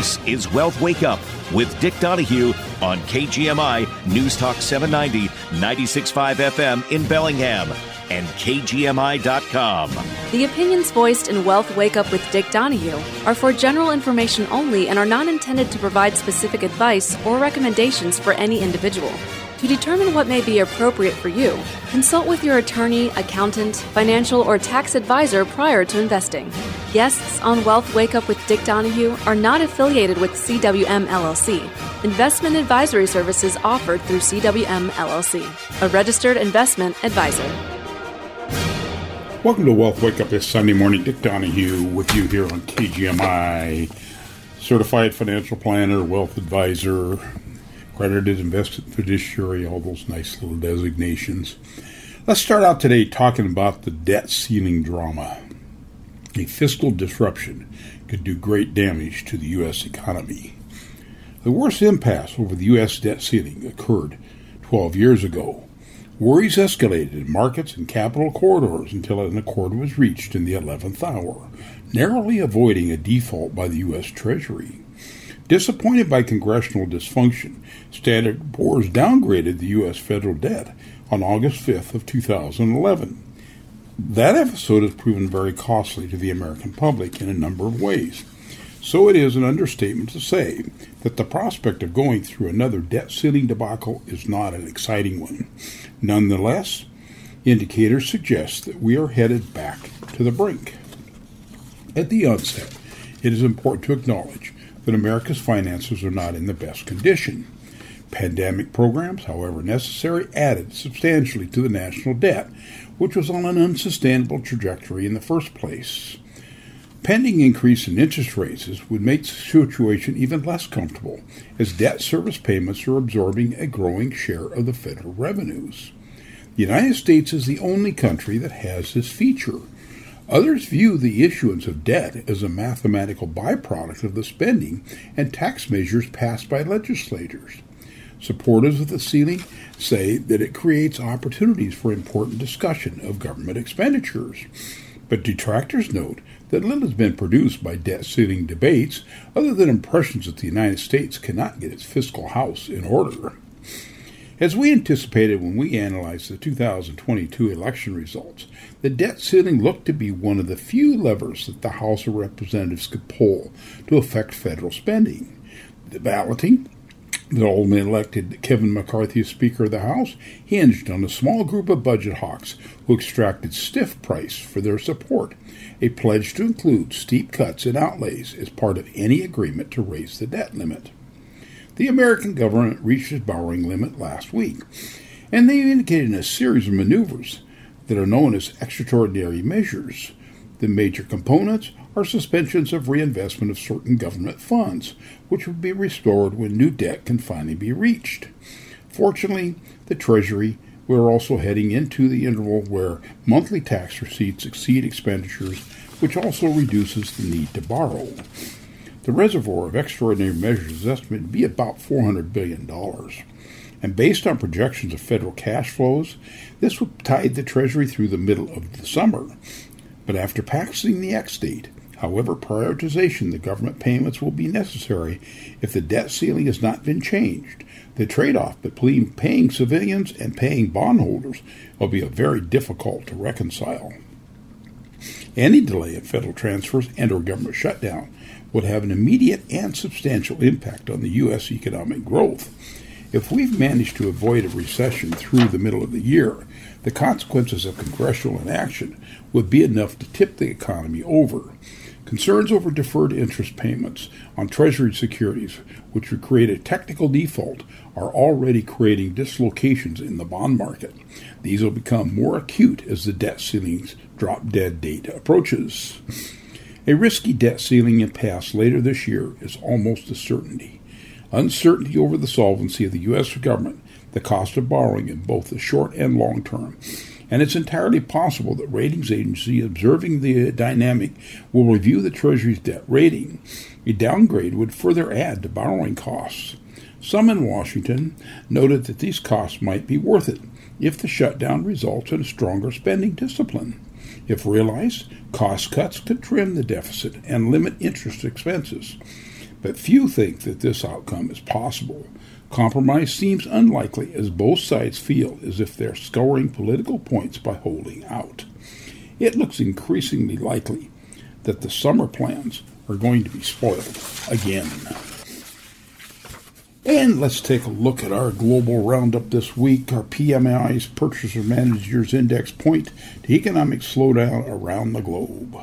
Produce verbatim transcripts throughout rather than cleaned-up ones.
This is Wealth Wake Up with Dick Donahue on K G M I News Talk seven ninety, ninety-six point five F M in Bellingham and K G M I dot com. The opinions voiced in Wealth Wake Up with Dick Donahue are for general information only and are not intended to provide specific advice or recommendations for any individual. To determine what may be appropriate for you, consult with your attorney, accountant, financial, or tax advisor prior to investing. Guests on Wealth Wake Up with Dick Donahue are not affiliated with C W M L L C. Investment advisory services offered through C W M L L C, a registered investment advisor. Welcome to Wealth Wake Up this Sunday morning. Dick Donahue with you here on K G M I, certified financial planner, wealth advisor, accredited investment fiduciary, all those nice little designations. Let's start out today talking about the debt ceiling drama. A fiscal disruption could do great damage to the U S economy. The worst impasse over the U S debt ceiling occurred twelve years ago. Worries escalated in markets and capital corridors until an accord was reached in the eleventh hour, narrowly avoiding a default by the U S Treasury. Disappointed by congressional dysfunction, Standard and Poor's downgraded the U S federal debt on August fifth of two thousand eleven. That episode has proven very costly to the American public in a number of ways. So it is an understatement to say that the prospect of going through another debt ceiling debacle is not an exciting one. Nonetheless, indicators suggest that we are headed back to the brink. At the onset, it is important to acknowledge that America's finances are not in the best condition. Pandemic programs, however necessary, added substantially to the national debt, which was on an unsustainable trajectory in the first place. Pending increase in interest rates would make the situation even less comfortable, as debt service payments are absorbing a growing share of the federal revenues. The United States is the only country that has this feature. Others view the issuance of debt as a mathematical byproduct of the spending and tax measures passed by legislators. Supporters of the ceiling say that it creates opportunities for important discussion of government expenditures. But detractors note that little has been produced by debt ceiling debates other than impressions that the United States cannot get its fiscal house in order. As we anticipated when we analyzed the two thousand twenty-two election results, the debt ceiling looked to be one of the few levers that the House of Representatives could pull to affect federal spending. The balloting that ultimately elected Kevin McCarthy as Speaker of the House hinged on a small group of budget hawks who extracted stiff price for their support, a pledge to include steep cuts in outlays as part of any agreement to raise the debt limit. The American government reached its borrowing limit last week, and they indicated a series of maneuvers that are known as extraordinary measures. The major components are suspensions of reinvestment of certain government funds, which would be restored when new debt can finally be reached. Fortunately, the Treasury, we're also heading into the interval where monthly tax receipts exceed expenditures, which also reduces the need to borrow. The reservoir of extraordinary measures is estimated to be about four hundred billion dollars. And based on projections of federal cash flows, this would tide the Treasury through the middle of the summer. But after passing the ex-date, however, prioritization the government payments will be necessary if the debt ceiling has not been changed. The trade-off between paying civilians and paying bondholders will be very difficult to reconcile. Any delay in federal transfers and or government shutdown would have an immediate and substantial impact on the U S economic growth. If we've managed to avoid a recession through the middle of the year, the consequences of congressional inaction would be enough to tip the economy over. Concerns over deferred interest payments on Treasury securities, which would create a technical default, are already creating dislocations in the bond market. These will become more acute as the debt ceiling's drop-dead date approaches. A risky debt ceiling impasse later this year is almost a certainty. Uncertainty over the solvency of the U S government, the cost of borrowing in both the short and long term, and it's entirely possible that ratings agencies observing the dynamic will review the Treasury's debt rating. A downgrade would further add to borrowing costs. Some in Washington noted that these costs might be worth it if the shutdown results in a stronger spending discipline. If realized, cost cuts could trim the deficit and limit interest expenses. but few think that this outcome is possible. Compromise seems unlikely, as both sides feel as if they're scoring political points by holding out. It looks increasingly likely that the summer plans are going to be spoiled again. And let's take a look at our global roundup this week. Our P M I's Purchasing Managers Index point to economic slowdown around the globe.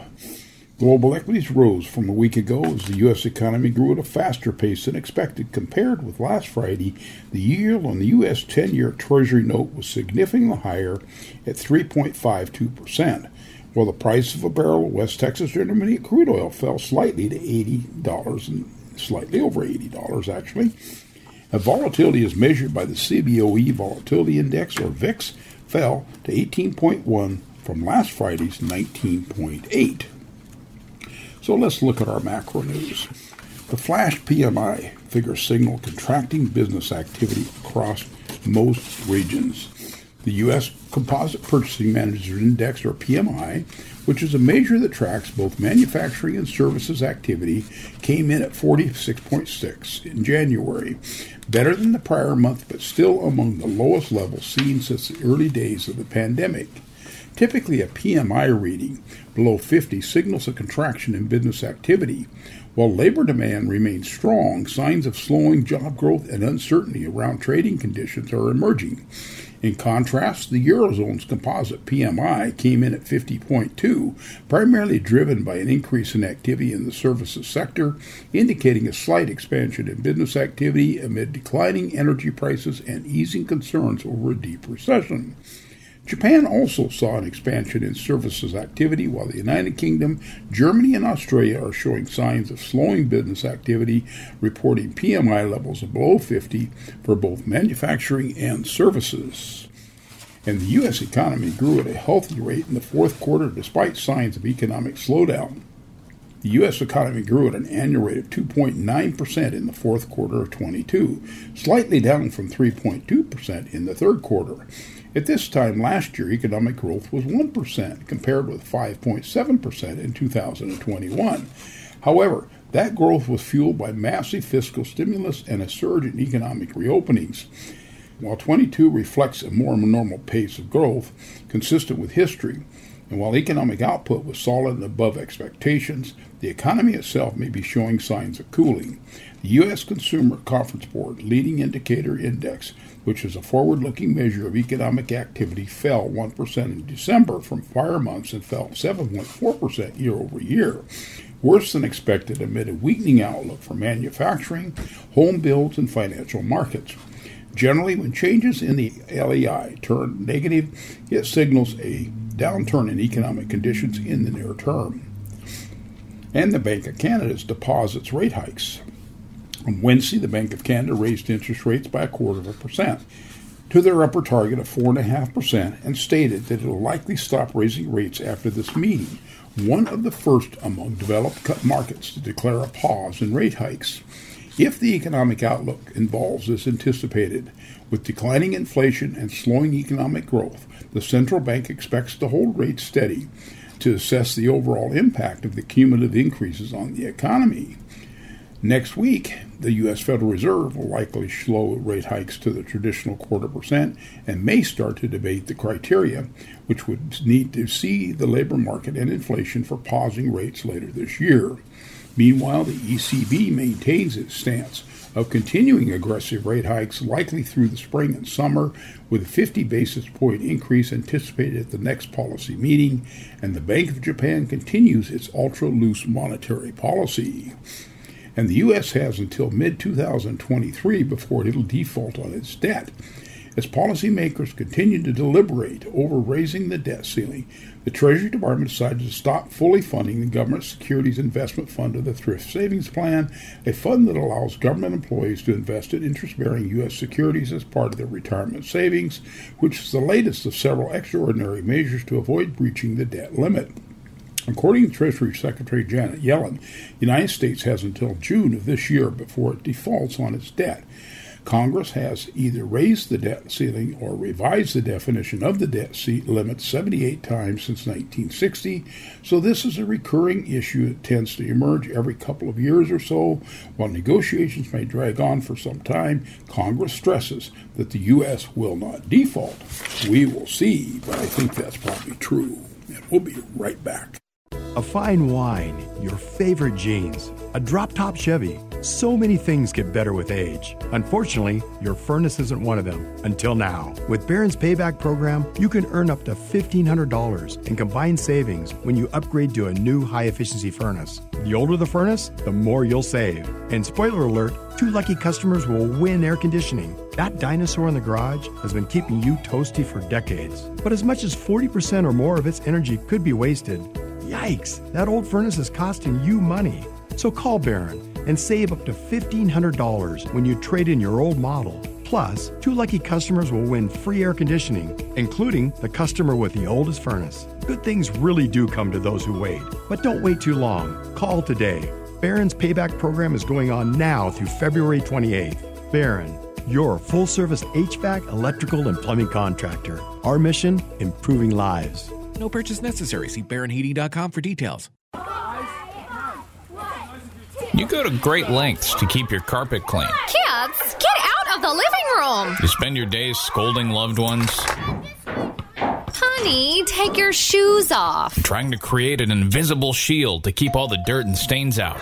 Global equities rose from a week ago as the U S economy grew at a faster pace than expected. Compared with last Friday, the yield on the U S ten-year Treasury note was significantly higher at three point five two percent, while the price of a barrel of West Texas Intermediate crude oil fell slightly to eighty dollars, and slightly over eighty dollars actually. The volatility as measured by the C B O E Volatility Index, or V I X, fell to eighteen point one from last Friday's nineteen point eight. So let's look at our macro news. The flash P M I figures signal contracting business activity across most regions. The U S Composite Purchasing Managers Index, or P M I, which is a measure that tracks both manufacturing and services activity, came in at forty-six point six in January, better than the prior month, but still among the lowest levels seen since the early days of the pandemic. Typically, a P M I reading below fifty signals a contraction in business activity. While labor demand remains strong, signs of slowing job growth and uncertainty around trading conditions are emerging. In contrast, the Eurozone's composite P M I came in at fifty point two, primarily driven by an increase in activity in the services sector, indicating a slight expansion in business activity amid declining energy prices and easing concerns over a deep recession. Japan also saw an expansion in services activity, while the United Kingdom, Germany, and Australia are showing signs of slowing business activity, reporting P M I levels below fifty for both manufacturing and services. And the U S economy grew at a healthy rate in the fourth quarter despite signs of economic slowdown. The U S economy grew at an annual rate of two point nine percent in the fourth quarter of twenty-two, slightly down from three point two percent in the third quarter. At this time last year, economic growth was one percent, compared with five point seven percent in two thousand twenty-one. However, that growth was fueled by massive fiscal stimulus and a surge in economic reopenings. While twenty-two reflects a more normal pace of growth, consistent with history, and while economic output was solid and above expectations, the economy itself may be showing signs of cooling. The U S Consumer Conference Board Leading Indicator Index, which is a forward-looking measure of economic activity, fell one percent in December from prior months and fell seven point four percent year-over-year, worse than expected amid a weakening outlook for manufacturing, home builds, and financial markets. Generally, when changes in the L E I turn negative, it signals a downturn in economic conditions in the near term. And the Bank of Canada's deposits rate hikes. On Wednesday, the Bank of Canada raised interest rates by a quarter of a percent to their upper target of four point five percent and stated that it will likely stop raising rates after this meeting, one of the first among developed markets to declare a pause in rate hikes. If the economic outlook involves as anticipated, with declining inflation and slowing economic growth, the central bank expects to hold rates steady to assess the overall impact of the cumulative increases on the economy. Next week, the U S Federal Reserve will likely slow rate hikes to the traditional quarter percent and may start to debate the criteria, which would need to see the labor market and inflation for pausing rates later this year. Meanwhile, the E C B maintains its stance of continuing aggressive rate hikes likely through the spring and summer, with a fifty basis point increase anticipated at the next policy meeting, and the Bank of Japan continues its ultra-loose monetary policy. And the U S has until mid-twenty twenty-three before it'll default on its debt. As policymakers continued to deliberate over raising the debt ceiling, the Treasury Department decided to stop fully funding the Government Securities Investment Fund of the Thrift Savings Plan, a fund that allows government employees to invest in interest-bearing U S securities as part of their retirement savings, which is the latest of several extraordinary measures to avoid breaching the debt limit. According to Treasury Secretary Janet Yellen, the United States has until June of this year before it defaults on its debt. Congress has either raised the debt ceiling or revised the definition of the debt limit seventy-eight times since nineteen sixty, so this is a recurring issue that tends to emerge every couple of years or so. While negotiations may drag on for some time, Congress stresses that the U S will not default. We will see, but I think that's probably true. And we'll be right back. A fine wine, your favorite jeans, a drop-top Chevy. So many things get better with age. Unfortunately, your furnace isn't one of them, until now. With Barron's Payback Program, you can earn up to fifteen hundred dollars in combined savings when you upgrade to a new high-efficiency furnace. The older the furnace, the more you'll save. And spoiler alert, two lucky customers will win air conditioning. That dinosaur in the garage has been keeping you toasty for decades. But as much as forty percent or more of its energy could be wasted. Yikes, that old furnace is costing you money. So call Barron and save up to fifteen hundred dollars when you trade in your old model. Plus, two lucky customers will win free air conditioning, including the customer with the oldest furnace. Good things really do come to those who wait. But don't wait too long. Call today. Barron's Payback Program is going on now through February twenty-eighth. Barron, your full-service H V A C, electrical, and plumbing contractor. Our mission, improving lives. No purchase necessary. See barron heating dot com for details. You go to great lengths to keep your carpet clean. Kids, get out of the living room. You spend your days scolding loved ones. Honey, take your shoes off. You're trying to create an invisible shield to keep all the dirt and stains out.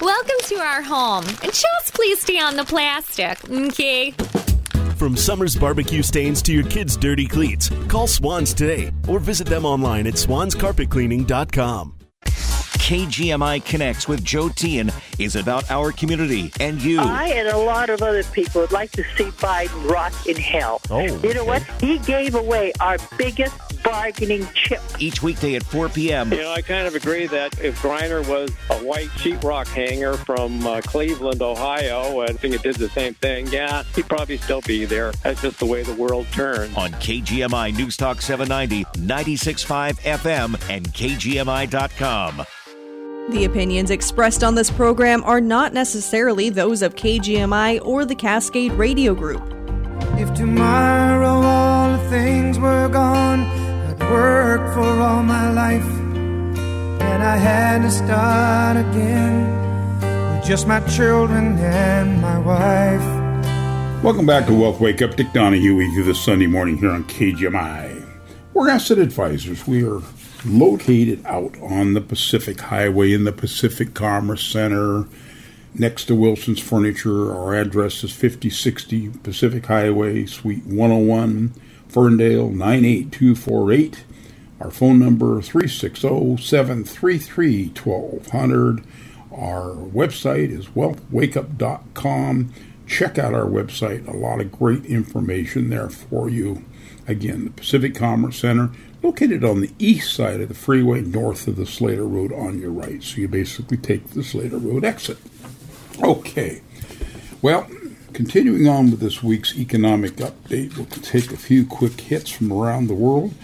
Welcome to our home. And just please stay on the plastic, okay? From summer's barbecue stains to your kids' dirty cleats, call Swans today or visit them online at swans carpet cleaning dot com. K G M I Connects with Joe Tehan is about our community and you. I and a lot of other people would like to see Biden rot in hell. Oh, you know okay. what? He gave away our biggest bargaining chip. Each weekday at four p.m. You know, I kind of agree that if Griner was a white sheetrock hanger from uh, Cleveland, Ohio, and I think it did the same thing, yeah, he'd probably still be there. That's just the way the world turns. On K G M I News Talk seven ninety, ninety-six point five F M, and K G M I dot com. The opinions expressed on this program are not necessarily those of K G M I or the Cascade Radio Group. If tomorrow all the things were gone, I'd work for all my life, and I had to start again with just my children and my wife. Welcome back to Wealth Wake Up. Dick Donahue with you this Sunday morning here on K G M I. We're Asset Advisors. We are located out on the Pacific Highway in the Pacific Commerce Center next to Wilson's Furniture. Our address is fifty sixty Pacific Highway, Suite one oh one, Ferndale nine eight two four eight. Our phone number three six zero, seven three three, one two zero zero. Our website is wealth wake up dot com. Check out our website. A lot of great information there for you. Again, the Pacific Commerce Center, located on the east side of the freeway, north of the Slater Road on your right. So you basically take the Slater Road exit. Okay. Well, continuing on with this week's economic update, we'll take a few quick hits from around the world.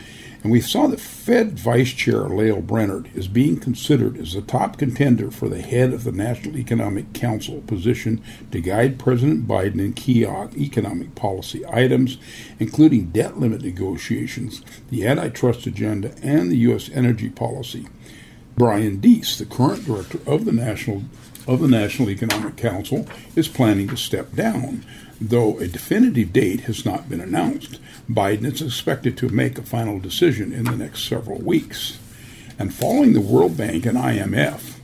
And we saw that Fed Vice Chair Lael Brainard is being considered as the top contender for the head of the National Economic Council position to guide President Biden in key economic policy items, including debt limit negotiations, the antitrust agenda, and the U S energy policy. Brian Deese, the current director of the National of the National Economic Council, is planning to step down, though a definitive date has not been announced. Biden is expected to make a final decision in the next several weeks. And following the World Bank and I M F,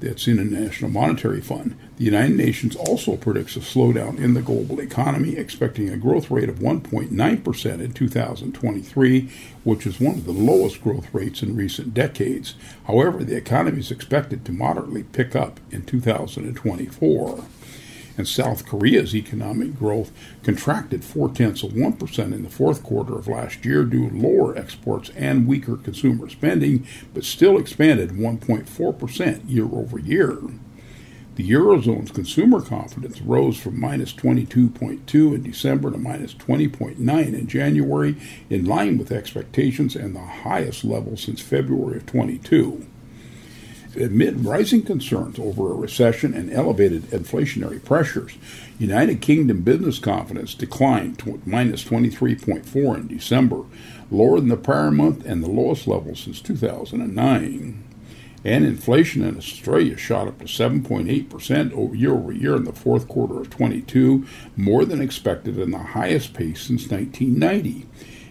that's International Monetary Fund, the United Nations also predicts a slowdown in the global economy, expecting a growth rate of one point nine percent in two thousand twenty-three, which is one of the lowest growth rates in recent decades. However, the economy is expected to moderately pick up in two thousand twenty-four. And South Korea's economic growth contracted four-tenths of one percent in the fourth quarter of last year due to lower exports and weaker consumer spending, but still expanded one point four percent year over year. The Eurozone's consumer confidence rose from minus twenty-two point two in December to minus twenty point nine in January, in line with expectations and the highest level since February of twenty-two. amid rising concerns over a recession and elevated inflationary pressures, United Kingdom business confidence declined to minus twenty-three point four in December, lower than the prior month and the lowest level since two thousand nine. And inflation in Australia shot up to seven point eight percent year over year in the fourth quarter of twenty-two, more than expected and the highest pace since nineteen ninety.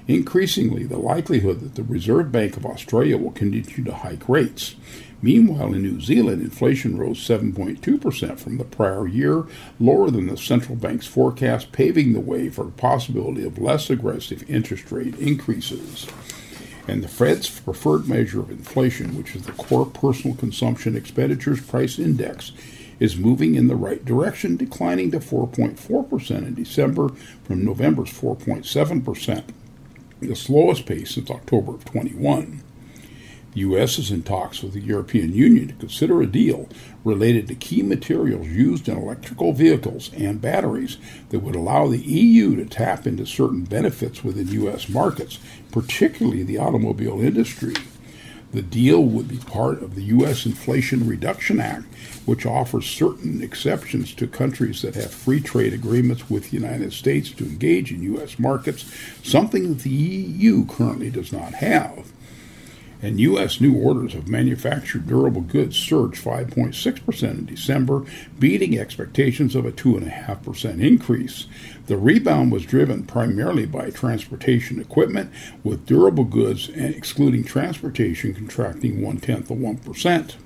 Increasingly, the likelihood that the Reserve Bank of Australia will continue to hike rates. Meanwhile, in New Zealand, inflation rose seven point two percent from the prior year, lower than the central bank's forecast, paving the way for the possibility of less aggressive interest rate increases. And the Fed's preferred measure of inflation, which is the Core Personal Consumption Expenditures Price Index, is moving in the right direction, declining to four point four percent in December from November's four point seven percent, the slowest pace since October of twenty-one. The U S is in talks with the European Union to consider a deal related to key materials used in electrical vehicles and batteries that would allow the E U to tap into certain benefits within U S markets, particularly the automobile industry. The deal would be part of the U S Inflation Reduction Act, which offers certain exceptions to countries that have free trade agreements with the United States to engage in U S markets, something that the E U currently does not have. And U S new orders of manufactured durable goods surged five point six percent in December, beating expectations of a two point five percent increase. The rebound was driven primarily by transportation equipment, with durable goods, and excluding transportation, contracting one-tenth of one percent.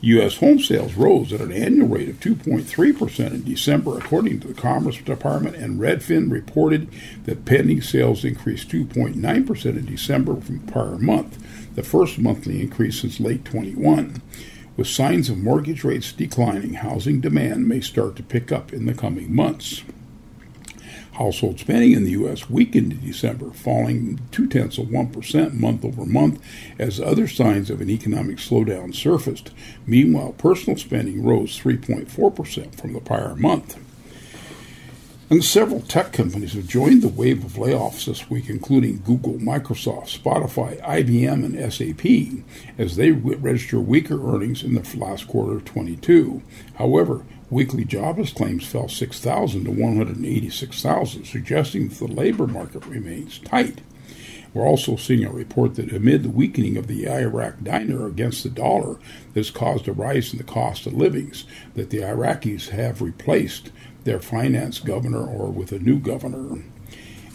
U S home sales rose at an annual rate of two point three percent in December, according to the Commerce Department, and Redfin reported that pending sales increased two point nine percent in December from the prior month, the first monthly increase since late twenty-one. With signs of mortgage rates declining, housing demand may start to pick up in the coming months. Household spending in the U S weakened in December, falling two-tenths of one percent month over month as other signs of an economic slowdown surfaced. Meanwhile, personal spending rose three point four percent from the prior month. And several tech companies have joined the wave of layoffs this week, including Google, Microsoft, Spotify, I B M, and S A P, as they register weaker earnings in the last quarter of twenty-two. However, weekly jobless claims fell six thousand to one hundred eighty-six thousand, suggesting that the labor market remains tight. We're also seeing a report that amid the weakening of the Iraq dinar against the dollar, this caused a rise in the cost of livings, that the Iraqis have replaced their finance governor or with a new governor.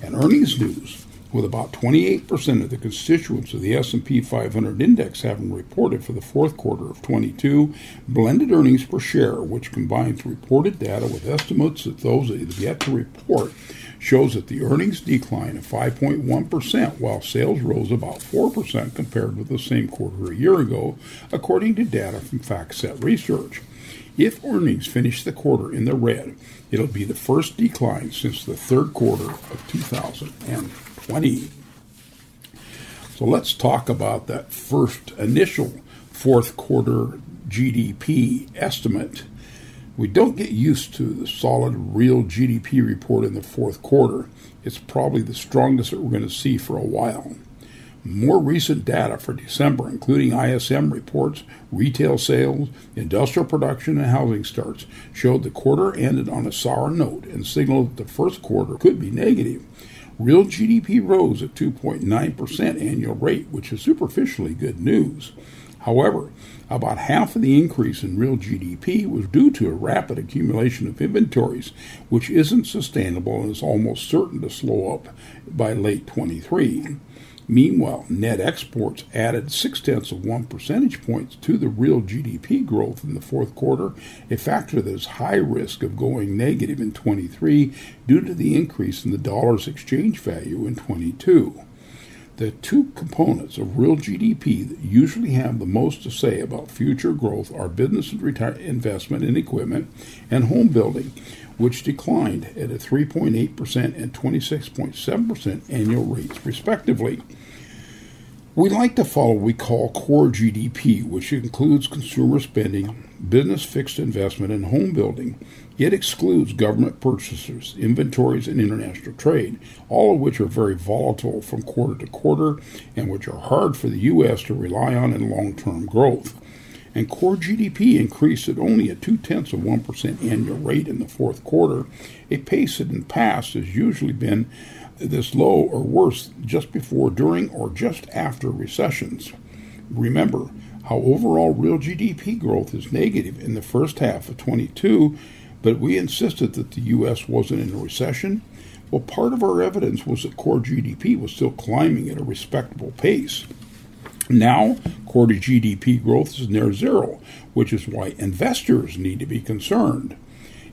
And earnings news, with about twenty-eight percent of the constituents of the S and P five hundred index having reported for the fourth quarter of twenty-two, blended earnings per share, which combines reported data with estimates that those that have yet to report, shows that the earnings decline of five point one percent, while sales rose about four percent compared with the same quarter a year ago, according to data from FactSet Research. If earnings finish the quarter in the red, it'll be the first decline since the third quarter of two thousand twenty. So let's talk about that first initial fourth quarter G D P estimate. We don't get used to the solid real G D P report in the fourth quarter. It's probably the strongest that we're going to see for a while. More recent data for December, including I S M reports, retail sales, industrial production, and housing starts, showed the quarter ended on a sour note and signaled that the first quarter could be negative. Real G D P rose at two point nine percent annual rate, which is superficially good news. However, about half of the increase in real G D P was due to a rapid accumulation of inventories, which isn't sustainable and is almost certain to slow up by late twenty-three. Meanwhile, net exports added six-tenths of one percentage point to the real G D P growth in the fourth quarter, a factor that is high risk of going negative in twenty-three due to the increase in the dollar's exchange value in twenty-two. The two components of real G D P that usually have the most to say about future growth are business and retire- investment in equipment and home building, which declined at a three point eight percent and twenty-six point seven percent annual rates, respectively. We like to follow what we call core G D P, which includes consumer spending, business fixed investment, and home building. It excludes government purchases, inventories, and international trade, all of which are very volatile from quarter to quarter and which are hard for the U S to rely on in long-term growth. and core G D P increased at only a two-tenths of one percent annual rate in the fourth quarter, a pace that in the past has usually been this low or worse just before, during, or just after recessions. Remember how overall real G D P growth is negative in the first half of twenty-two, but we insisted that the U S wasn't in a recession. Well, part of our evidence was that core G D P was still climbing at a respectable pace. Now, core G D P growth is near zero, which is why investors need to be concerned.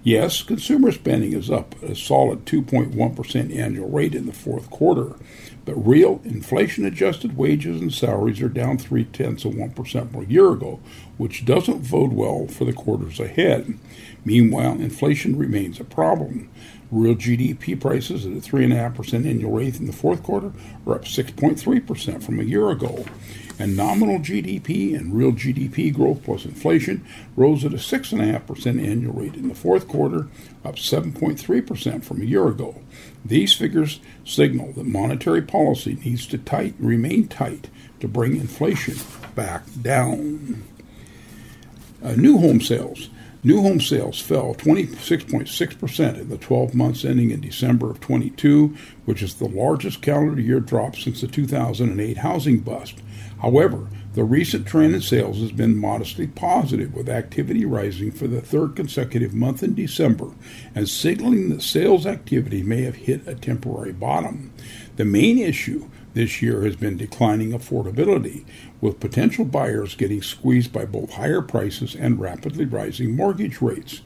Yes, consumer spending is up at a solid two point one percent annual rate in the fourth quarter, but real inflation-adjusted wages and salaries are down three-tenths of one percent from a year ago, which doesn't bode well for the quarters ahead. Meanwhile, inflation remains a problem. Real G D P prices at a three point five percent annual rate in the fourth quarter are up six point three percent from a year ago. And nominal G D P and real G D P growth plus inflation rose at a six point five percent annual rate in the fourth quarter, up seven point three percent from a year ago. These figures signal that monetary policy needs to tight, remain tight to bring inflation back down. Uh, new home sales. New home sales fell twenty-six point six percent in the twelve months ending in December of twenty-two, which is the largest calendar year drop since the two thousand eight housing bust. However, the recent trend in sales has been modestly positive, with activity rising for the third consecutive month in December and signaling that sales activity may have hit a temporary bottom. The main issue this year has been declining affordability, with potential buyers getting squeezed by both higher prices and rapidly rising mortgage rates.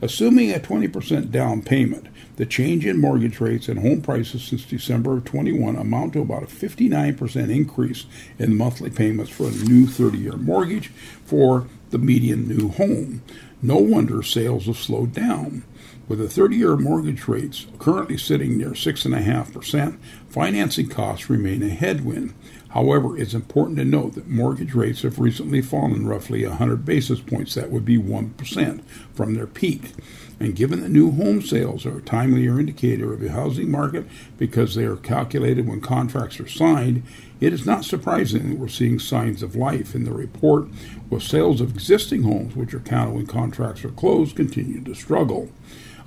Assuming a twenty percent down payment, the change in mortgage rates and home prices since December of twenty-one amount to about a fifty-nine percent increase in monthly payments for a new thirty-year mortgage for the median new home. No wonder sales have slowed down. With the thirty-year mortgage rates currently sitting near six point five percent, financing costs remain a headwind. However, it's important to note that mortgage rates have recently fallen roughly one hundred basis points, that would be one percent, from their peak. And given that new home sales are a timelier indicator of the housing market because they are calculated when contracts are signed, it is not surprising that we're seeing signs of life in the report, with sales of existing homes, which are counted when contracts are closed, continue to struggle.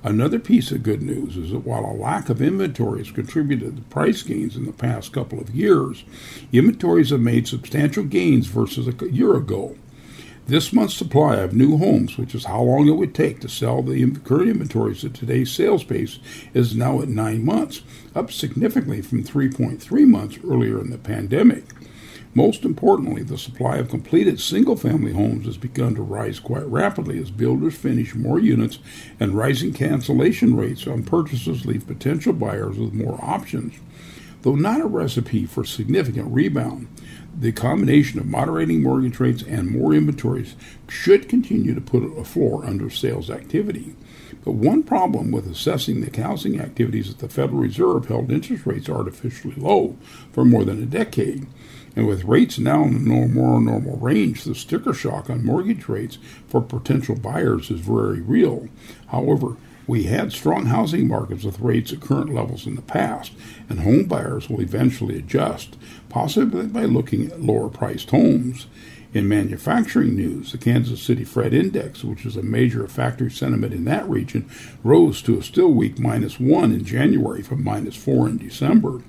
Another piece of good news is that while a lack of inventory has contributed to price gains in the past couple of years, inventories have made substantial gains versus a year ago. This month's supply of new homes, which is how long it would take to sell the current inventories at today's sales pace, is now at nine months, up significantly from three point three months earlier in the pandemic. Most importantly, the supply of completed single-family homes has begun to rise quite rapidly as builders finish more units, and rising cancellation rates on purchases leave potential buyers with more options. Though not a recipe for significant rebound, the combination of moderating mortgage rates and more inventories should continue to put a floor under sales activity. But one problem with assessing the housing activities is that the Federal Reserve held interest rates artificially low for more than a decade. And with rates now in the more normal range, the sticker shock on mortgage rates for potential buyers is very real. However, we had strong housing markets with rates at current levels in the past, and home buyers will eventually adjust, possibly by looking at lower-priced homes. In manufacturing news, the Kansas City Fred Index, which is a measure of factory sentiment in that region, rose to a still weak minus one in January from minus four in December.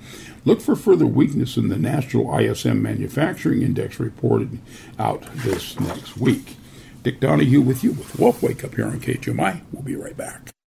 Look for further weakness in the National I S M Manufacturing Index reported out this next week. Dick Donahue with you with Wolf Wake Up here on K G M I. We'll be right back.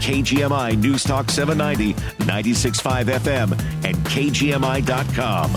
K G M I News Talk seven ninety, ninety-six point five F M, and K G M I dot com.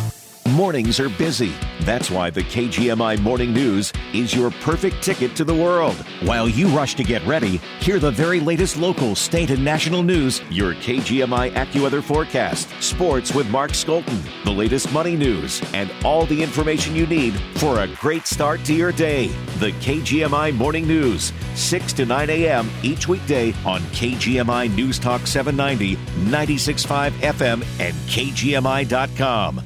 Mornings are busy. That's why the K G M I Morning News is your perfect ticket to the world. While you rush to get ready, hear the very latest local, state, and national news, your K G M I AccuWeather forecast, sports with Mark Skolton, the latest money news, and all the information you need for a great start to your day. The K G M I Morning News, six to nine a.m. each weekday on K G M I News Talk seven ninety, ninety-six point five F M, and K G M I dot com.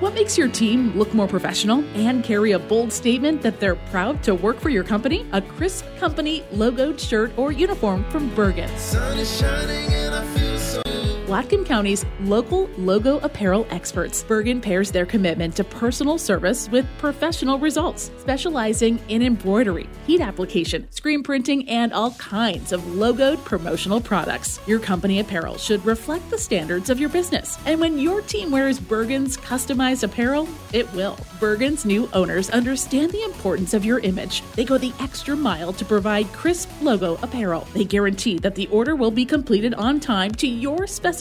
What makes your team look more professional and carry a bold statement that they're proud to work for your company? A crisp company logoed shirt or uniform from Bergen. Sun is shining and I feel so good. Blackcomb County's local logo apparel experts. Bergen pairs their commitment to personal service with professional results, specializing in embroidery, heat application, screen printing, and all kinds of logoed promotional products. Your company apparel should reflect the standards of your business. And when your team wears Bergen's customized apparel, it will. Bergen's new owners understand the importance of your image. They go the extra mile to provide crisp logo apparel. They guarantee that the order will be completed on time to your specifications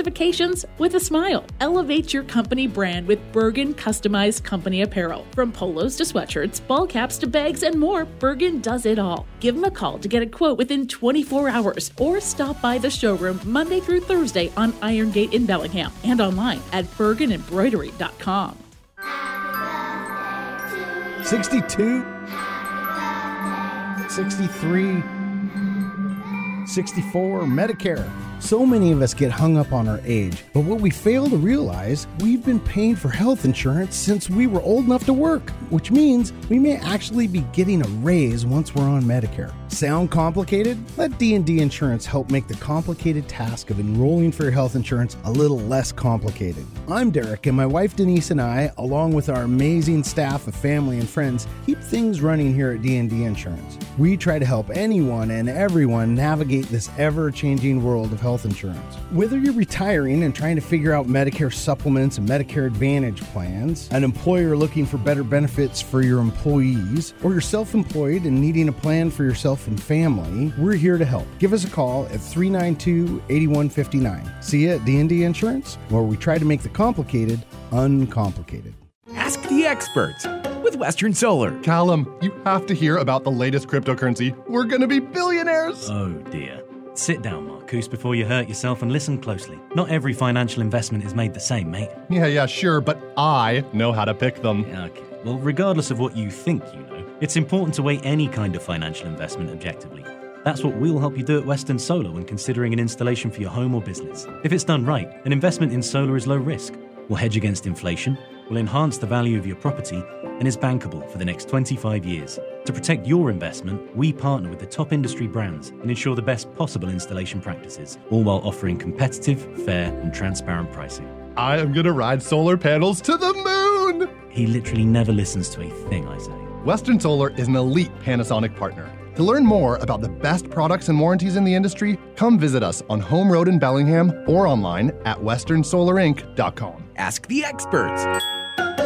with a smile. Elevate your company brand with Bergen customized company apparel. From polos to sweatshirts, ball caps to bags and more, Bergen does it all. Give them a call to get a quote within twenty-four hours or stop by the showroom Monday through Thursday on Iron Gate in Bellingham and online at bergen embroidery dot com. sixty-two, sixty-three, sixty-four, Medicare. So many of us get hung up on our age, but what we fail to realize, we've been paying for health insurance since we were old enough to work, which means we may actually be getting a raise once we're on Medicare. Sound complicated? Let D and D Insurance help make the complicated task of enrolling for your health insurance a little less complicated. I'm Derek, and my wife Denise and I, along with our amazing staff of family and friends, keep things running here at D and D Insurance. We try to help anyone and everyone navigate this ever-changing world of health health insurance. Whether you're retiring and trying to figure out Medicare supplements and Medicare Advantage plans, an employer looking for better benefits for your employees, or you're self-employed and needing a plan for yourself and family, we're here to help. Give us a call at three nine two, eight one five nine. See you at D and D Insurance, where we try to make the complicated uncomplicated. Ask the experts with Western Solar. Callum, you have to hear about the latest cryptocurrency. We're going to be billionaires. Oh dear. Sit down, Marcus, before you hurt yourself, and listen closely. Not every financial investment is made the same, mate. Yeah, yeah, sure, but I know how to pick them. Yeah, okay. Well, regardless of what you think you know, it's important to weigh any kind of financial investment objectively. That's what we'll help you do at Western Solar when considering an installation for your home or business. If it's done right, an investment in solar is low risk, will hedge against inflation, will enhance the value of your property, and is bankable for the next twenty-five years. To protect your investment, we partner with the top industry brands and ensure the best possible installation practices, all while offering competitive, fair, and transparent pricing. I am going to ride solar panels to the moon! He literally never listens to a thing I say. Western Solar is an elite Panasonic partner. To learn more about the best products and warranties in the industry, come visit us on Home Road in Bellingham or online at western solar inc dot com. Ask the experts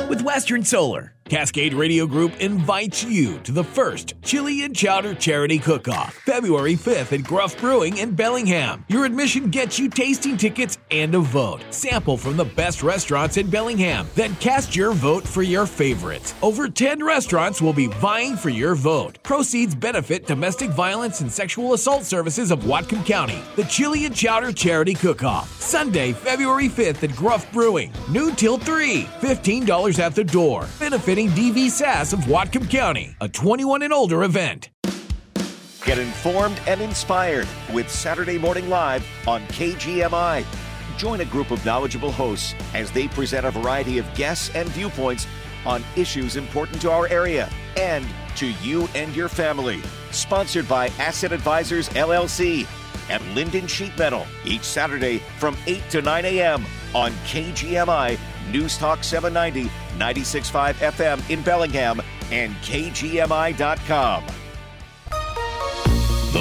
with Western Solar. Cascade Radio Group invites you to the first Chili and Chowder Charity Cook-Off, February fifth at Gruff Brewing in Bellingham. Your admission gets you tasting tickets and a vote. Sample from the best restaurants in Bellingham, then cast your vote for your favorites. Over ten restaurants will be vying for your vote. Proceeds benefit domestic violence and sexual assault services of Whatcom County. The Chili and Chowder Charity Cook-Off, Sunday, February fifth at Gruff Brewing, noon till three, fifteen dollars at the door. Benefiting D V S A S of Whatcom County, a twenty-one and older event. Get informed and inspired with Saturday Morning Live on K G M I. Join a group of knowledgeable hosts as they present a variety of guests and viewpoints on issues important to our area and to you and your family. Sponsored by Asset Advisors, L L C at Linden Sheet Metal, each Saturday from eight to nine a.m. on K G M I News Talk seven ninety, ninety-six point five F M in Bellingham and K G M I dot com. The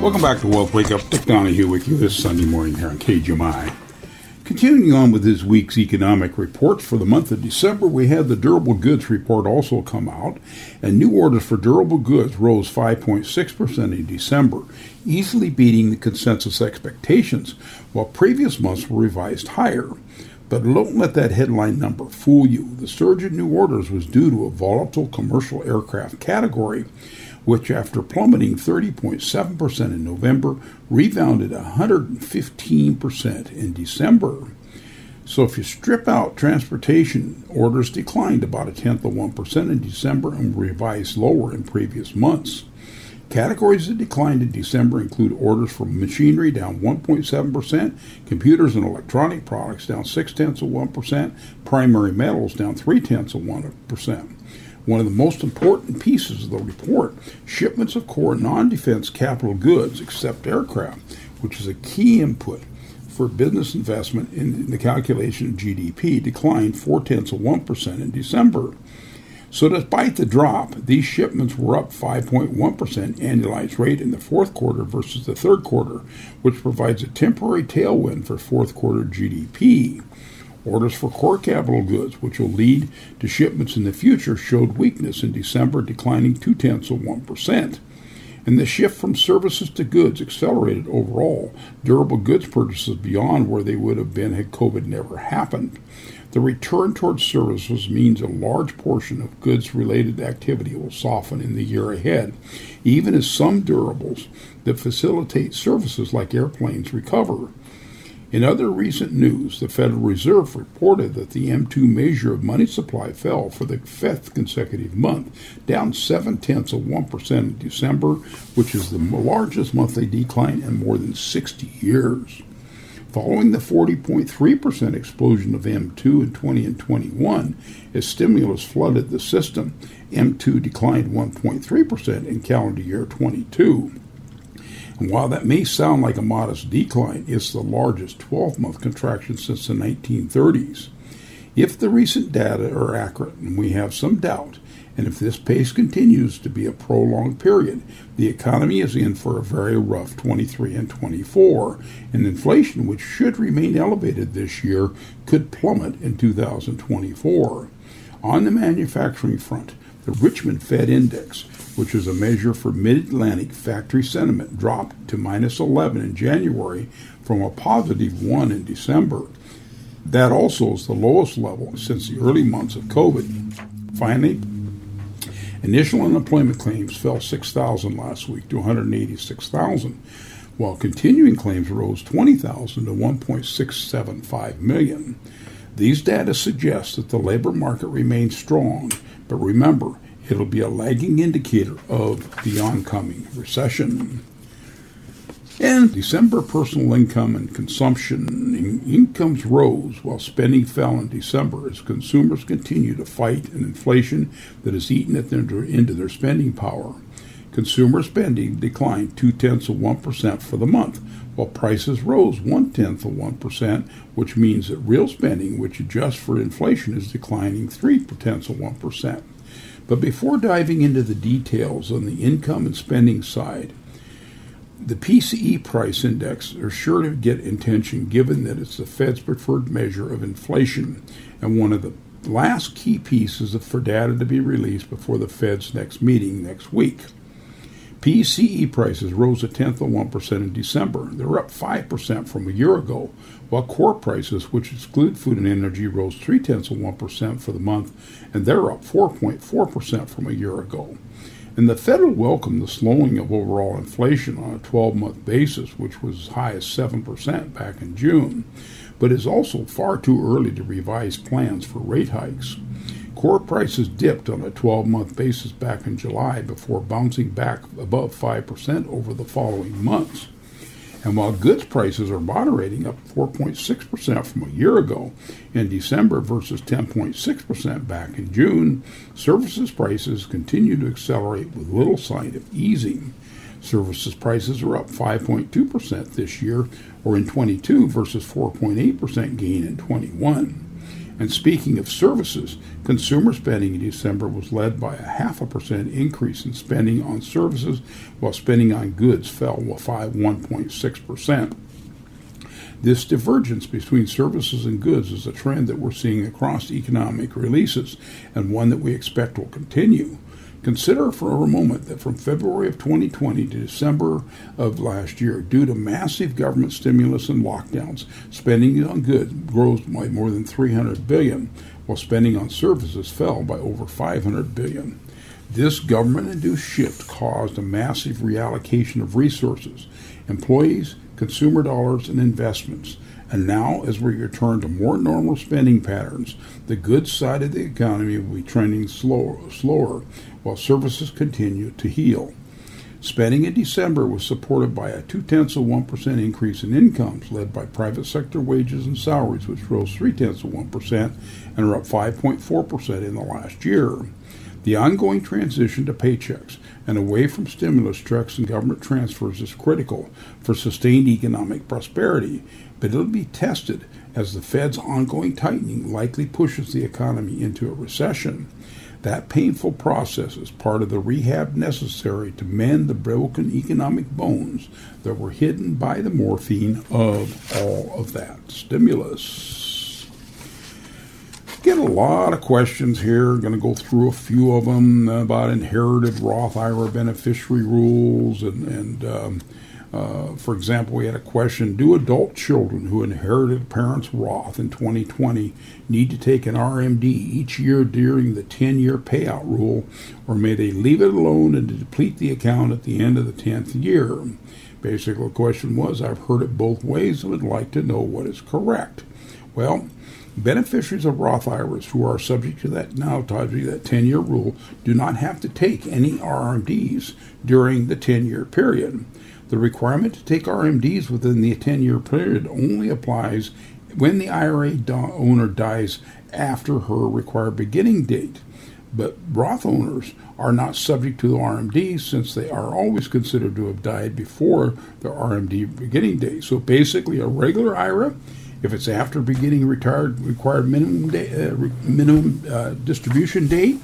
Welcome back to Wealth Wake Up. Dick Donahue with you this Sunday morning here on K G M I. Continuing on with this week's economic report for the month of December, we had the durable goods report also come out, and new orders for durable goods rose five point six percent in December, easily beating the consensus expectations, while previous months were revised higher. But don't let that headline number fool you. The surge in new orders was due to a volatile commercial aircraft category, which after plummeting thirty point seven percent in November, rebounded one hundred fifteen percent in December. So if you strip out transportation, orders declined about a tenth of one percent in December and were revised lower in previous months. Categories that declined in December include orders for machinery down one point seven percent, computers and electronic products down six-tenths of one percent, primary metals down three-tenths of one percent. One of the most important pieces of the report, shipments of core non-defense capital goods, except aircraft, which is a key input for business investment in the calculation of G D P, declined four-tenths of one percent in December. So despite the drop, these shipments were up five point one percent annualized rate in the fourth quarter versus the third quarter, which provides a temporary tailwind for fourth quarter G D P. Orders for core capital goods, which will lead to shipments in the future, showed weakness in December, declining two-tenths of one percent. And the shift from services to goods accelerated overall, durable goods purchases beyond where they would have been had COVID never happened. The return towards services means a large portion of goods-related activity will soften in the year ahead, even as some durables that facilitate services like airplanes recover. In other recent news, the Federal Reserve reported that the M two measure of money supply fell for the fifth consecutive month, down seven-tenths of one percent in December, which is the largest monthly decline in more than sixty years. Following the forty point three percent explosion of M two in twenty and twenty-one, as stimulus flooded the system, M two declined one point three percent in calendar year twenty-two. And while that may sound like a modest decline, it's the largest twelve-month contraction since the nineteen thirties. If the recent data are accurate, and we have some doubt, and if this pace continues to be a prolonged period, the economy is in for a very rough twenty-three and twenty-four, and inflation, which should remain elevated this year, could plummet in two thousand twenty-four. On the manufacturing front, the Richmond Fed Index, which is a measure for mid-Atlantic factory sentiment, dropped to minus eleven in January from a positive one in December. That also is the lowest level since the early months of COVID. Finally, initial unemployment claims fell six thousand last week to one hundred eighty-six thousand, while continuing claims rose twenty thousand to one point six seven five million. These data suggest that the labor market remains strong, but remember, it'll be a lagging indicator of the oncoming recession. And December personal income and consumption in- incomes rose while spending fell in December as consumers continue to fight an inflation that has eaten at them into their spending power. Consumer spending declined two-tenths of one percent for the month, while prices rose one-tenth of one percent, which means that real spending, which adjusts for inflation, is declining three-tenths of one percent. But before diving into the details on the income and spending side, the P C E price index are sure to get attention given that it's the Fed's preferred measure of inflation and one of the last key pieces for data to be released before the Fed's next meeting next week. P C E prices rose a tenth of one percent in December. They're up five percent from a year ago, while core prices, which exclude food and energy, rose three-tenths of one percent for the month, and they're up four point four percent from a year ago. And the Fed will welcome the slowing of overall inflation on a twelve-month basis, which was as high as seven percent back in June, but is also far too early to revise plans for rate hikes. Core prices dipped on a twelve-month basis back in July before bouncing back above five percent over the following months. And while goods prices are moderating, up four point six percent from a year ago in December versus ten point six percent back in June, services prices continue to accelerate with little sign of easing. Services prices are up five point two percent this year, or in twenty-two versus four point eight percent gain in twenty-one. And speaking of services, consumer spending in December was led by a half a percent increase in spending on services, while spending on goods fell by one point six percent. This divergence between services and goods is a trend that we're seeing across economic releases, and one that we expect will continue. Consider for a moment that from February of twenty twenty to December of last year, due to massive government stimulus and lockdowns, spending on goods rose by more than three hundred billion dollars, while spending on services fell by over five hundred billion dollars. This government-induced shift caused a massive reallocation of resources, employees, consumer dollars, and investments. And now, as we return to more normal spending patterns, the goods side of the economy will be trending slower, slower, while services continue to heal. Spending in December was supported by a two-tenths of one percent increase in incomes, led by private sector wages and salaries, which rose three-tenths of one percent and are up five point four percent in the last year. The ongoing transition to paychecks and away from stimulus checks and government transfers is critical for sustained economic prosperity, but it'll be tested as the Fed's ongoing tightening likely pushes the economy into a recession. That painful process is part of the rehab necessary to mend the broken economic bones that were hidden by the morphine of all of that stimulus. Get a lot of questions here. Going to go through a few of them about inherited Roth I R A beneficiary rules. And, and um, uh, for example, we had a question, do adult children who inherited parents' Roth in twenty twenty need to take an R M D each year during the ten-year payout rule, or may they leave it alone and deplete the account at the end of the tenth year? Basically, the question was, I've heard it both ways and would like to know what is correct. Well, beneficiaries of Roth I R As who are subject to that now to that ten-year rule do not have to take any R M Ds during the ten-year period. The requirement to take R M Ds within the ten-year period only applies when the I R A owner dies after her required beginning date. But Roth owners are not subject to the R M D, since they are always considered to have died before their R M D beginning date. So basically, a regular I R A, if it's after beginning retired required minimum, day, uh, minimum uh, distribution date,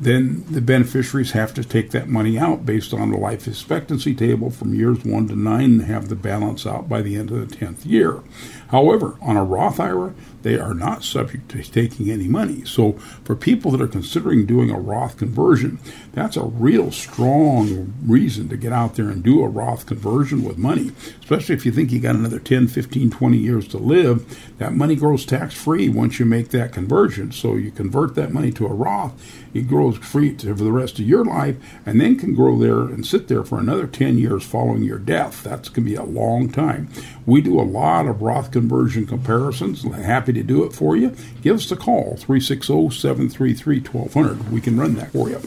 then the beneficiaries have to take that money out based on the life expectancy table from years one to nine and have the balance out by the end of the tenth year. However, on a Roth I R A, they are not subject to taking any money. So for people that are considering doing a Roth conversion, that's a real strong reason to get out there and do a Roth conversion with money, especially if you think you got another ten, fifteen, twenty years to live. That money grows tax-free once you make that conversion. So you convert that money to a Roth, it grows free for the rest of your life, and then can grow there and sit there for another ten years following your death. That's going to be a long time. We do a lot of Roth conversion comparisons. Happy to do it for you. Give us a call, three six zero, seven three three, one two zero zero. We can run that for you.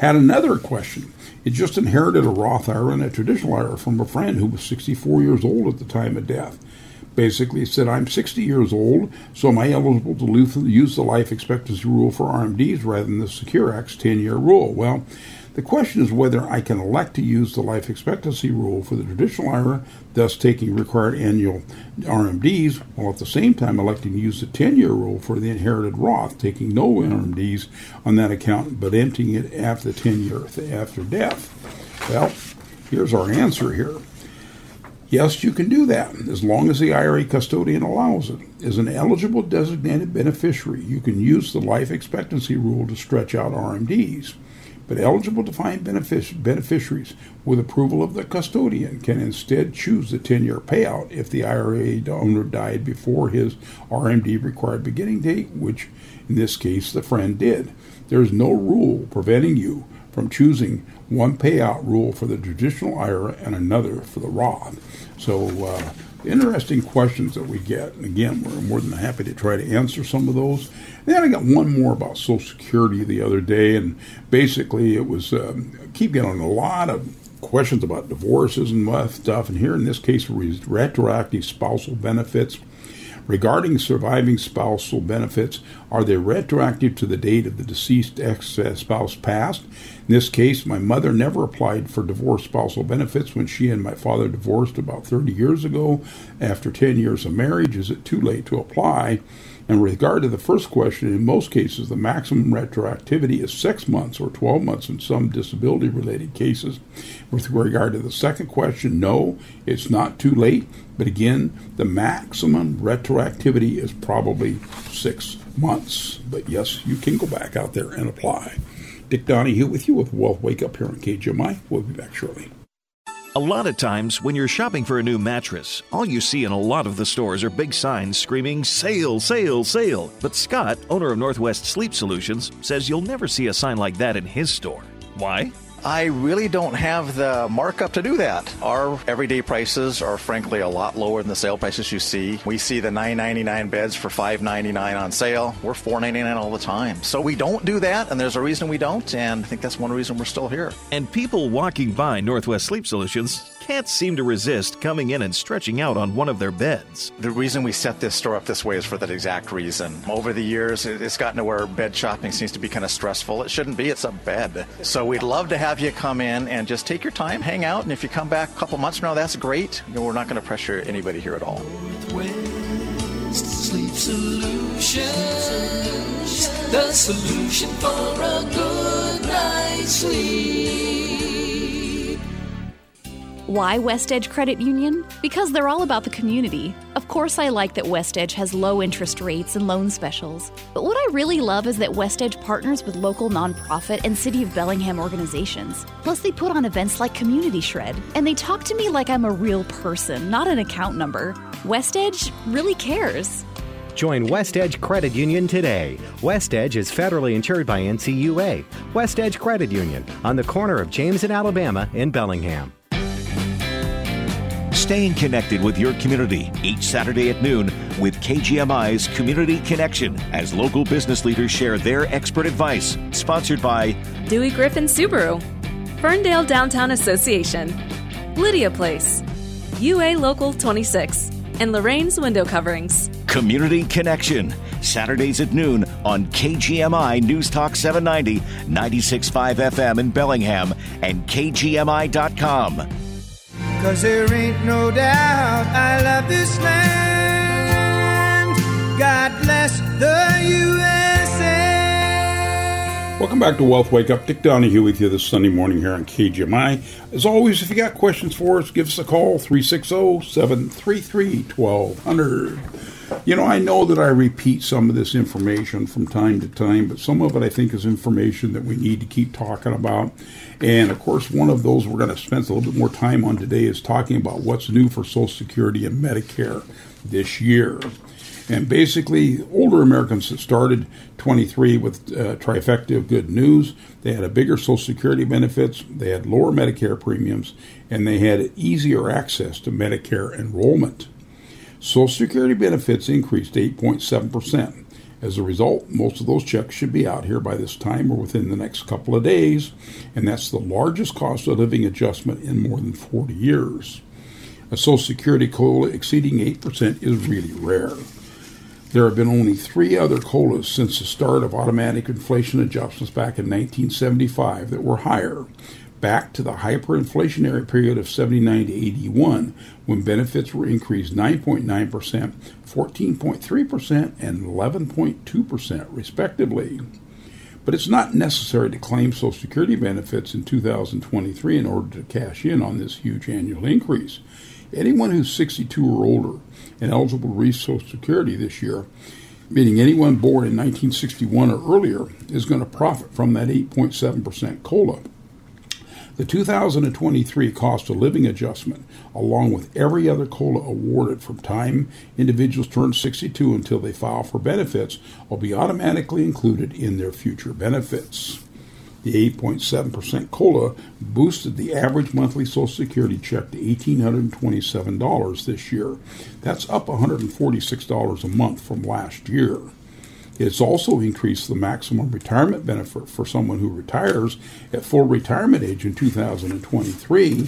Had another question. It just inherited a Roth I R A and a traditional I R A from a friend who was sixty-four years old at the time of death. Basically said, I'm sixty years old, so am I eligible to use the life expectancy rule for R M Ds rather than the Secure Act's ten-year rule? Well, the question is whether I can elect to use the life expectancy rule for the traditional I R A, thus taking required annual R M Ds, while at the same time electing to use the ten-year rule for the inherited Roth, taking no R M Ds on that account, but emptying it after the ten years after death. Well, here's our answer here. Yes, you can do that, as long as the I R A custodian allows it. As an eligible designated beneficiary, you can use the life expectancy rule to stretch out R M Ds. But eligible defined benefic- beneficiaries, with approval of the custodian, can instead choose the ten-year payout if the I R A owner died before his R M D required beginning date, which in this case the friend did. There is no rule preventing you from choosing one payout rule for the traditional I R A and another for the Roth. So uh, interesting questions that we get. And again, we're more than happy to try to answer some of those. And then I got one more about Social Security the other day. And basically it was, um, I keep getting a lot of questions about divorces and stuff. And here in this case, retroactive spousal benefits. Regarding surviving spousal benefits, are they retroactive to the date of the deceased ex-spouse passed? In this case, my mother never applied for divorce spousal benefits when she and my father divorced about thirty years ago. After ten years of marriage, is it too late to apply? In regard to the first question, in most cases, the maximum retroactivity is six months or twelve months in some disability-related cases. With regard to the second question, no, it's not too late. But again, the maximum retroactivity is probably six months. But yes, you can go back out there and apply. Dick Donahue with you with Wealth Wake Up here on K G M I. We'll be back shortly. A lot of times when you're shopping for a new mattress, all you see in a lot of the stores are big signs screaming, sale, sale, sale. But Scott, owner of Northwest Sleep Solutions, says you'll never see a sign like that in his store. Why? I really don't have the markup to do that. Our everyday prices are frankly a lot lower than the sale prices you see. We see the nine ninety-nine beds for five ninety-nine on sale. We're four ninety-nine all the time. So we don't do that, and there's a reason we don't, and I think that's one reason we're still here. And people walking by Northwest Sleep Solutions can't seem to resist coming in and stretching out on one of their beds. The reason we set this store up this way is for that exact reason. Over the years, it's gotten to where bed shopping seems to be kind of stressful. It shouldn't be. It's a bed. So we'd love to have have you come in and just take your time, hang out, and if you come back a couple months from now, that's great. You know, we're not going to pressure anybody here at all. Northwest Sleep Solutions, the solution for a good night's sleep. Why West Edge Credit Union? Because they're all about the community. Of course, I like that West Edge has low interest rates and loan specials. But what I really love is that West Edge partners with local nonprofit and City of Bellingham organizations. Plus, they put on events like Community Shred. And they talk to me like I'm a real person, not an account number. West Edge really cares. Join West Edge Credit Union today. West Edge is federally insured by N C U A. West Edge Credit Union on the corner of James and Alabama in Bellingham. Staying connected with your community each Saturday at noon with K G M I's Community Connection as local business leaders share their expert advice. Sponsored by Dewey Griffin Subaru, Ferndale Downtown Association, Lydia Place, U A Local twenty-six, and Lorraine's Window Coverings. Community Connection, Saturdays at noon on K G M I News Talk seven ninety, ninety-six point five F M in Bellingham and K G M I dot com. Cause there ain't no doubt I love this land. God bless the U S A. Welcome back to Wealth Wake Up. Dick Donahue with you this Sunday morning here on K G M I. As always, if you got questions for us, give us a call, three six zero, seven three three, one two zero zero. You know, I know that I repeat some of this information from time to time, but some of it I think is information that we need to keep talking about. And, of course, one of those we're going to spend a little bit more time on today is talking about what's new for Social Security and Medicare this year. And basically, older Americans that started twenty-three with uh, trifecta of good news, they had a bigger Social Security benefits, they had lower Medicare premiums, and they had easier access to Medicare enrollment. Social Security benefits increased eight point seven percent. As a result, most of those checks should be out here by this time or within the next couple of days, and that's the largest cost of living adjustment in more than forty years. A Social Security COLA exceeding eight percent is really rare. There have been only three other COLAs since the start of automatic inflation adjustments back in nineteen seventy-five that were higher, back to the hyperinflationary period of seventy-nine to eighty-one, when benefits were increased nine point nine percent, fourteen point three percent, and eleven point two percent, respectively. But it's not necessary to claim Social Security benefits in two thousand twenty-three in order to cash in on this huge annual increase. Anyone who's sixty-two or older and eligible to receive Social Security this year, meaning anyone born in nineteen sixty-one or earlier, is going to profit from that eight point seven percent COLA. The two thousand twenty-three cost of living adjustment, along with every other COLA awarded from time individuals turn sixty-two until they file for benefits, will be automatically included in their future benefits. The eight point seven percent COLA boosted the average monthly Social Security check to one thousand eight hundred twenty-seven dollars this year. That's up one hundred forty-six dollars a month from last year. It's also increased the maximum retirement benefit for someone who retires at full retirement age in two thousand twenty-three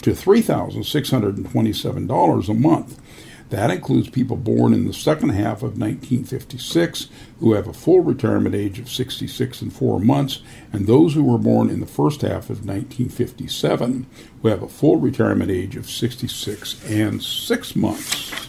to three thousand six hundred twenty-seven dollars a month. That includes people born in the second half of nineteen fifty-six who have a full retirement age of sixty-six and four months, and those who were born in the first half of nineteen fifty-seven who have a full retirement age of sixty-six and six months.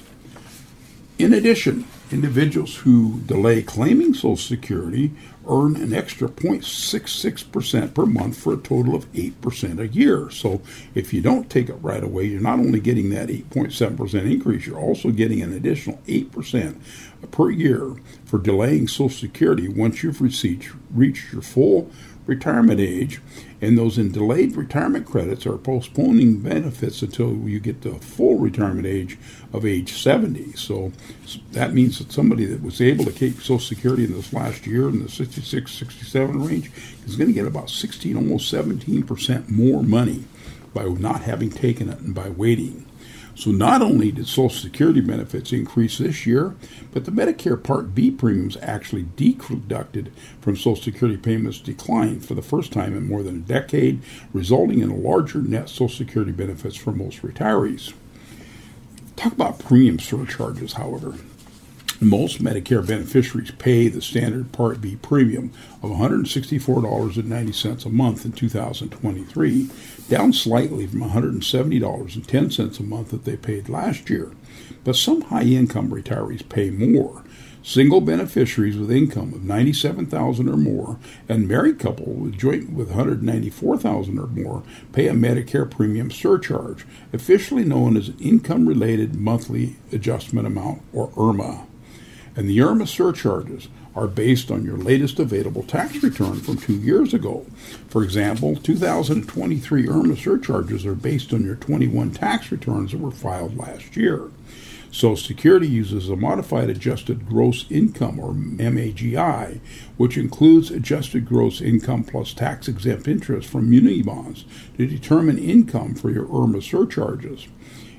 In addition, individuals who delay claiming Social Security earn an extra zero point six six percent per month for a total of eight percent a year. So if you don't take it right away, you're not only getting that eight point seven percent increase, you're also getting an additional eight percent per year for delaying Social Security once you've received, reached your full retirement age. And those in delayed retirement credits are postponing benefits until you get to full retirement age of age seventy. So that means that somebody that was able to keep Social Security in this last year in the sixty-six, sixty-seven range is going to get about sixteen, almost seventeen percent more money by not having taken it and by waiting. So not only did Social Security benefits increase this year, but the Medicare Part B premiums actually deducted from Social Security payments declined for the first time in more than a decade, resulting in a larger net Social Security benefits for most retirees. Talk about premium surcharges, however. Most Medicare beneficiaries pay the standard Part B premium of one hundred sixty-four dollars and ninety cents a month in two thousand twenty-three, down slightly from one hundred seventy dollars and ten cents a month that they paid last year. But some high-income retirees pay more. Single beneficiaries with income of ninety-seven thousand dollars or more and married couple with joint with one hundred ninety-four thousand dollars or more pay a Medicare premium surcharge, officially known as an Income-Related Monthly Adjustment Amount, or I R M A. And the I R M A surcharges are based on your latest available tax return from two years ago. For example, two thousand twenty-three I R M A surcharges are based on your twenty-one tax returns that were filed last year. Social Security uses a modified adjusted gross income, or M A G I, which includes adjusted gross income plus tax-exempt interest from muni bonds to determine income for your I R M A surcharges.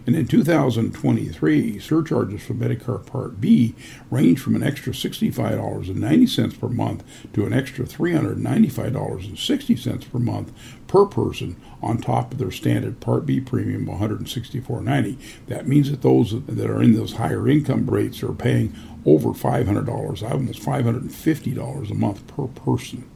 And in two thousand twenty-three, surcharges for Medicare Part B range from an extra sixty-five dollars and ninety cents per month to an extra three hundred ninety-five dollars and sixty cents per month per person on top of their standard Part B premium of one hundred sixty-four dollars and ninety cents. That means that those that are in those higher income rates are paying over five hundred dollars, almost five hundred fifty dollars a month per person.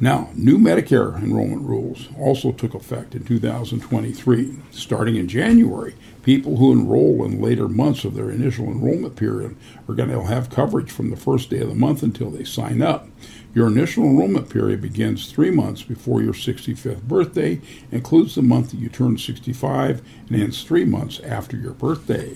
Now, new Medicare enrollment rules also took effect in two thousand twenty-three. Starting in January, people who enroll in later months of their initial enrollment period are going to have coverage from the first day of the month until they sign up. Your initial enrollment period begins three months before your sixty-fifth birthday, includes the month that you turn sixty-five, and ends three months after your birthday.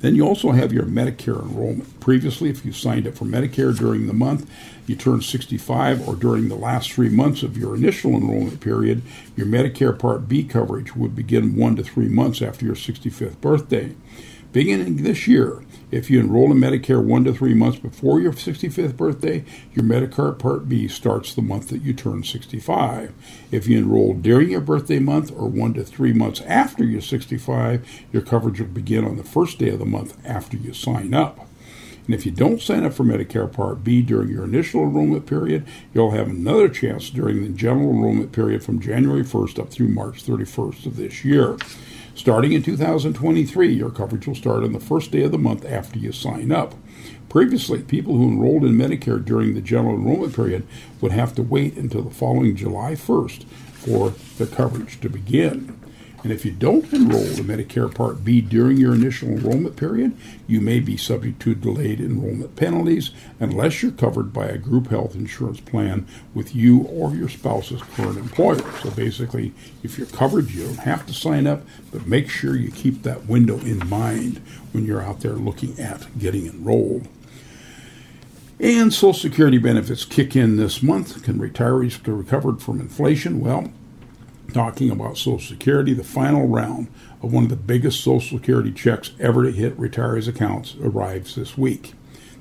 Then you also have your Medicare enrollment. Previously, if you signed up for Medicare during the month, you turned sixty-five, or during the last three months of your initial enrollment period, your Medicare Part B coverage would begin one to three months after your sixty-fifth birthday. Beginning this year, if you enroll in Medicare one to three months before your sixty-fifth birthday, your Medicare Part B starts the month that you turn sixty-five. If you enroll during your birthday month or one to three months after you're sixty-five, your coverage will begin on the first day of the month after you sign up. And if you don't sign up for Medicare Part B during your initial enrollment period, you'll have another chance during the general enrollment period from January first up through March thirty-first of this year. Starting in two thousand twenty-three, your coverage will start on the first day of the month after you sign up. Previously, people who enrolled in Medicare during the general enrollment period would have to wait until the following July first for the coverage to begin. And if you don't enroll in Medicare Part B during your initial enrollment period, you may be subject to delayed enrollment penalties unless you're covered by a group health insurance plan with you or your spouse's current employer. So basically, if you're covered, you don't have to sign up, but make sure you keep that window in mind when you're out there looking at getting enrolled. And Social Security benefits kick in this month. Can retirees be recovered from inflation? Well, talking about Social Security, the final round of one of the biggest Social Security checks ever to hit retirees' accounts arrives this week.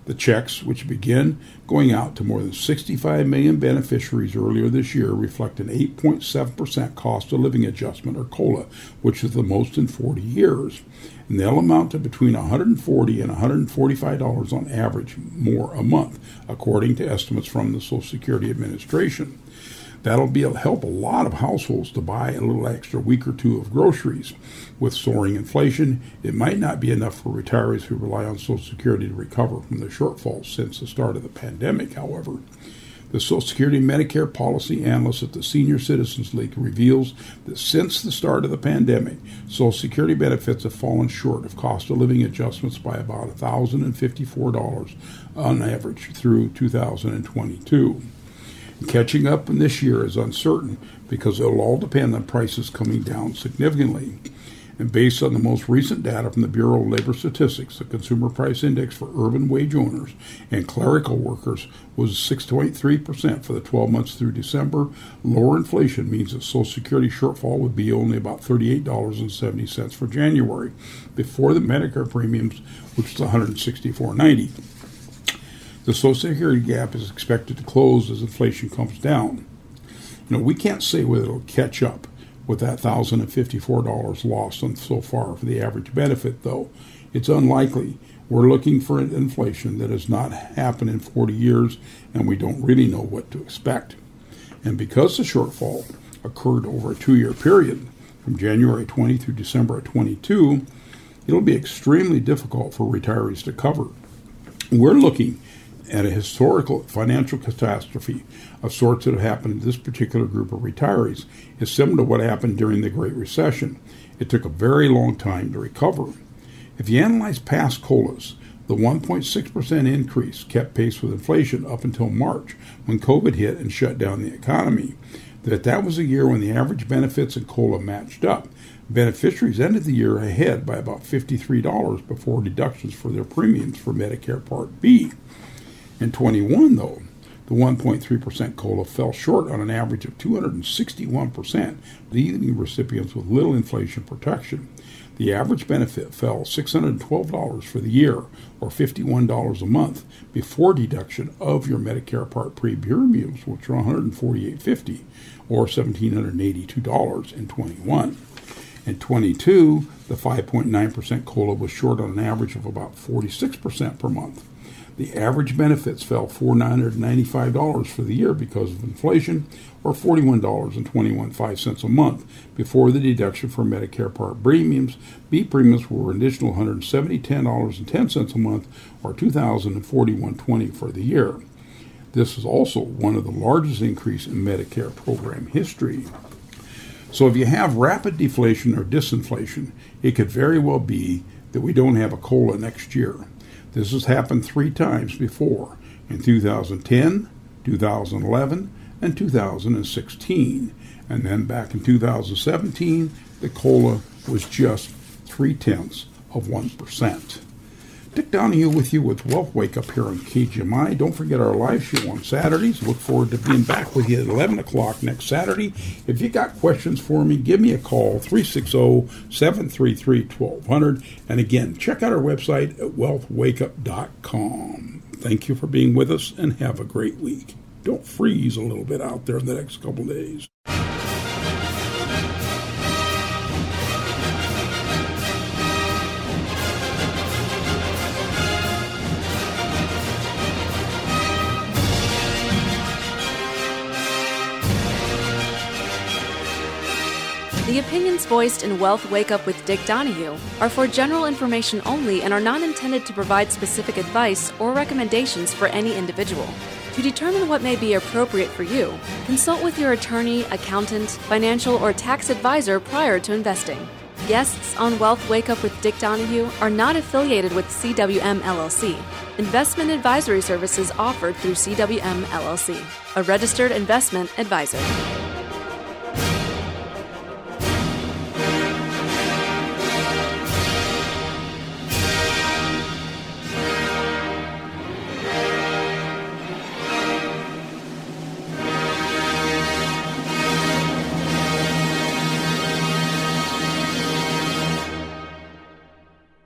The checks, which begin going out to more than sixty-five million beneficiaries earlier this year, reflect an eight point seven percent cost of living adjustment, or COLA, which is the most in forty years. And they'll amount to between one hundred forty dollars and one hundred forty-five dollars on average more a month, according to estimates from the Social Security Administration. That'll be a help a lot of households to buy a little extra week or two of groceries. With soaring inflation, it might not be enough for retirees who rely on Social Security to recover from the shortfalls since the start of the pandemic, however. The Social Security Medicare policy analyst at the Senior Citizens League reveals that since the start of the pandemic, Social Security benefits have fallen short of cost of living adjustments by about one thousand fifty-four dollars on average through two thousand twenty-two. Catching up in this year is uncertain because it will all depend on prices coming down significantly. And based on the most recent data from the Bureau of Labor Statistics, the Consumer Price Index for urban wage owners and clerical workers was six point three percent for the twelve months through December. Lower inflation means that Social Security shortfall would be only about thirty-eight dollars and seventy cents for January, before the Medicare premiums, which is one hundred sixty-four dollars and ninety cents. The Social Security gap is expected to close as inflation comes down. You know, we can't say whether it'll catch up with that one thousand fifty-four dollars lost on so far for the average benefit, though. It's unlikely. We're looking for an inflation that has not happened in forty years, and we don't really know what to expect. And because the shortfall occurred over a two-year period, from January twenty through December twenty-two, it'll be extremely difficult for retirees to cover. We're looking at a historical financial catastrophe of sorts that have happened to this particular group of retirees. It's similar to what happened during the Great Recession. It took a very long time to recover. If you analyze past COLAs, the one point six percent increase kept pace with inflation up until March, when COVID hit and shut down the economy. That that was a year when the average benefits and COLA matched up. Beneficiaries ended the year ahead by about fifty-three dollars before deductions for their premiums for Medicare Part B. In twenty-one, though, the one point three percent COLA fell short on an average of two hundred sixty-one percent, leaving recipients with little inflation protection. The average benefit fell six hundred twelve dollars for the year, or fifty-one dollars a month, before deduction of your Medicare Part B premiums, which are one hundred forty-eight dollars and fifty cents, or one thousand seven hundred eighty-two dollars in twenty-one. In twenty-two, the five point nine percent COLA was short on an average of about forty-six percent per month. The average benefits fell four thousand nine hundred ninety-five dollars for the year because of inflation, or forty-one dollars and twenty-one cents a month, before the deduction for Medicare Part premiums. B premiums were an additional one hundred seventy dollars and ten cents a month, or two thousand forty-one dollars and twenty cents for the year. This is also one of the largest increases in Medicare program history. So if you have rapid deflation or disinflation, it could very well be that we don't have a COLA next year. This has happened three times before, in two thousand ten, two thousand eleven, and two thousand sixteen. And then back in two thousand seventeen, the COLA was just three-tenths of one percent. Dick Donahue with you with Wealth Wake Up here on K G M I. Don't forget our live show on Saturdays. Look forward to being back with you at eleven o'clock next Saturday. If you got questions for me, give me a call, three six zero, seven three three, one two zero zero. And again, check out our website at wealth wake up dot com. Thank you for being with us, and have a great week. Don't freeze a little bit out there in the next couple days. The opinions voiced in Wealth Wake Up with Dick Donahue are for general information only and are not intended to provide specific advice or recommendations for any individual. To determine what may be appropriate for you, consult with your attorney, accountant, financial, or tax advisor prior to investing. Guests on Wealth Wake Up with Dick Donahue are not affiliated with C W M L L C. Investment advisory services offered through C W M L L C, a registered investment advisor.